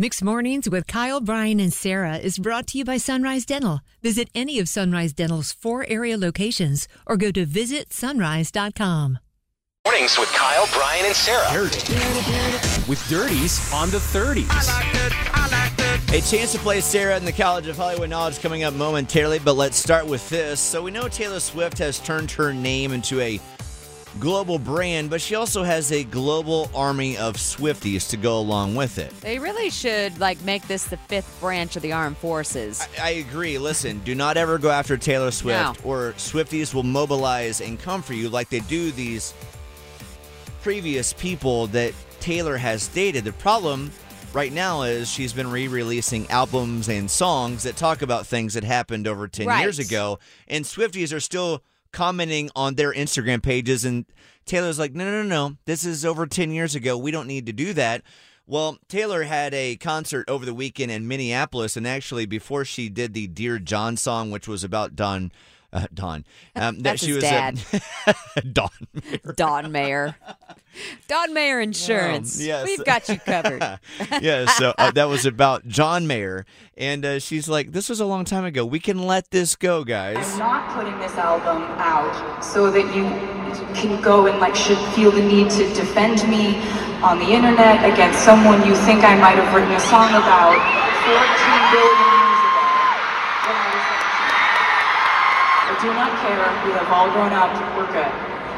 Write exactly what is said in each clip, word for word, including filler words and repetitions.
Mixed Mornings with Kyle, Brian, and Sarah is brought to you by Sunrise Dental. Visit any of Sunrise Dental's four area locations or go to visit sunrise dot com. Mornings with Kyle, Brian, and Sarah. Dirty. With Dirties on the Thirties. I like it. I like it. A chance to play Sarah in the College of Hollywood Knowledge coming up momentarily, but let's start with this. So we know Taylor Swift has turned her name into a global brand, but she also has a global army of Swifties to go along with it. They really should like make this the fifth branch of the armed forces. I, I agree. Listen, do not ever go after Taylor Swift, no. or Swifties will mobilize and come for you like they do these previous people that Taylor has dated. The problem right now is she's been re-releasing albums and songs that talk about things that happened over ten right. years ago, and Swifties are still commenting on their Instagram pages, and Taylor's like, no, no, no, no, this is over ten years ago. We don't need to do that. Well, Taylor had a concert over the weekend in Minneapolis, and actually before she did the Dear John song, which was about Don, uh, Don. Um, that she was dad. A, Don Mayer. Don Mayer. Don Mayer Insurance. Um, yes. We've got you covered. yeah, so uh, that was about John Mayer. And uh, she's like, this was a long time ago. We can let this go, guys. I'm not putting this album out so that you can go and like should feel the need to defend me on the internet against someone you think I might have written a song about fourteen billion years ago. When I was I do not care. We have all grown up. We're good.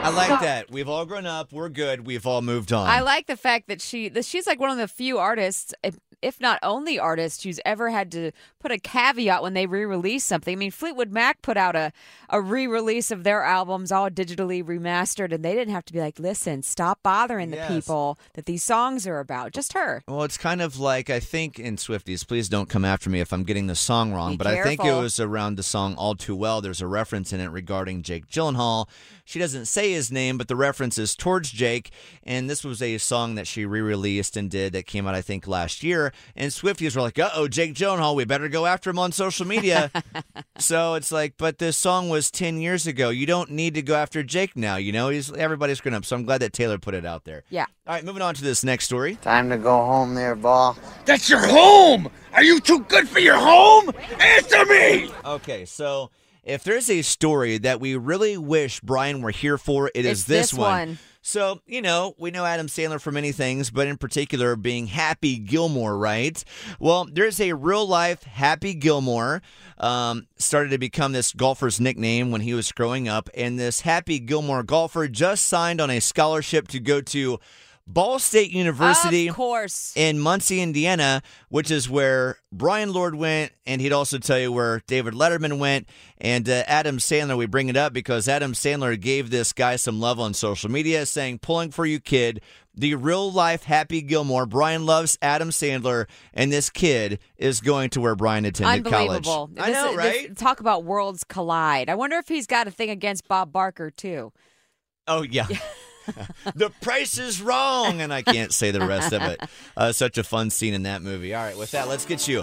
I like that. We've all grown up. We're good. We've all moved on. I like the fact that she, that she's like one of the few artists, if not only artist, who's ever had to put a caveat when they re-release something. I mean, Fleetwood Mac put out a, a re-release of their albums all digitally remastered, and they didn't have to be like, listen, stop bothering the yes. people that these songs are about. Just her. Well, it's kind of like, I think in Swifties, please don't come after me if I'm getting the song wrong, be but careful. I think it was around the song All Too Well. There's a reference in it regarding Jake Gyllenhaal. She doesn't say his name, but the reference is towards Jake, and this was a song that she re-released and did that came out, I think, last year, and Swifties were like, uh-oh, Jake Gyllenhaal, we better go after him on social media. So it's like, but this song was ten years ago. You don't need to go after Jake now, you know? He's everybody's grown up, so I'm glad that Taylor put it out there. Yeah. All right, moving on to this next story. Time to go home there, Ball. That's your home! Are you too good for your home? Answer me! Okay, so if there's a story that we really wish Brian were here for, it it's is this, this one. one. So, you know, we know Adam Sandler for many things, but in particular being Happy Gilmore, right? Well, there's a real-life Happy Gilmore. Um, started to become this golfer's nickname when he was growing up, and this Happy Gilmore golfer just signed on a scholarship to go to Ball State University of course. in Muncie, Indiana, which is where Brian Lord went, and he'd also tell you where David Letterman went. And uh, Adam Sandler, we bring it up because Adam Sandler gave this guy some love on social media, saying, pulling for you, kid. The real-life Happy Gilmore. Brian loves Adam Sandler, and this kid is going to where Brian attended college. Unbelievable. I know, right? This, talk about worlds collide. I wonder if he's got a thing against Bob Barker, too. Oh, yeah. The price is wrong, and I can't say the rest of it. Uh, such a fun scene in that movie. All right, with that, let's get you.